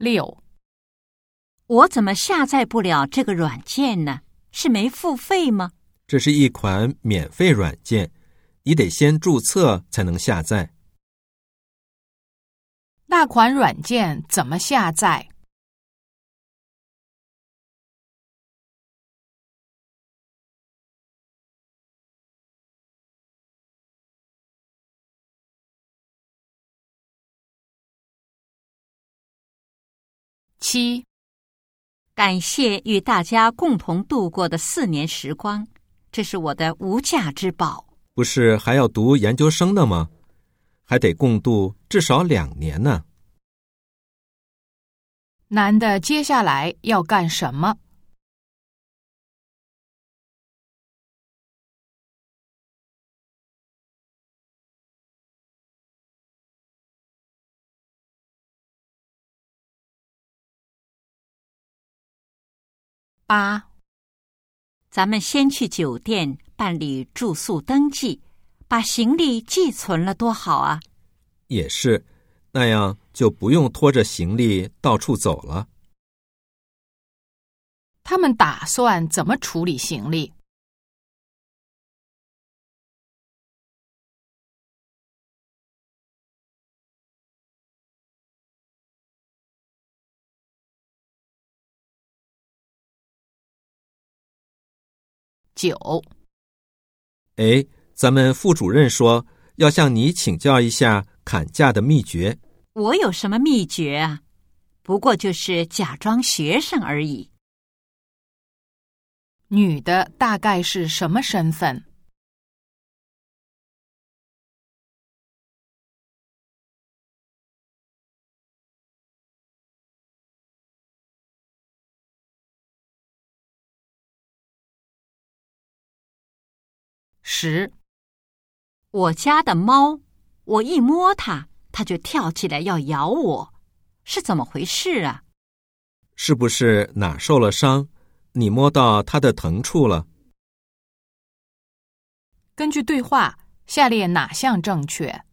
6. 我怎么下载不了这个软件呢？是没付费吗？这是一款免费软件，你得先注册才能下载。那款软件怎么下载？7. 感谢与大家共同度过的4年时光，这是我的无价之宝。不是还要读研究生的吗？还得共度至少2年呢。男的接下来要干什么？8. 咱们先去酒店办理住宿登记，把行李寄存了多好啊！也是，那样就不用拖着行李到处走了。他们打算怎么处理行李？9. 哎，咱们副主任说要向你请教一下砍价的秘诀。我有什么秘诀啊？不过就是假装学生而已。女的大概是什么身份？10. 我家的猫，我一摸它，它就跳起来要咬我，是怎么回事啊？是不是哪受了伤，你摸到它的疼处了？根据对话，下列哪项正确？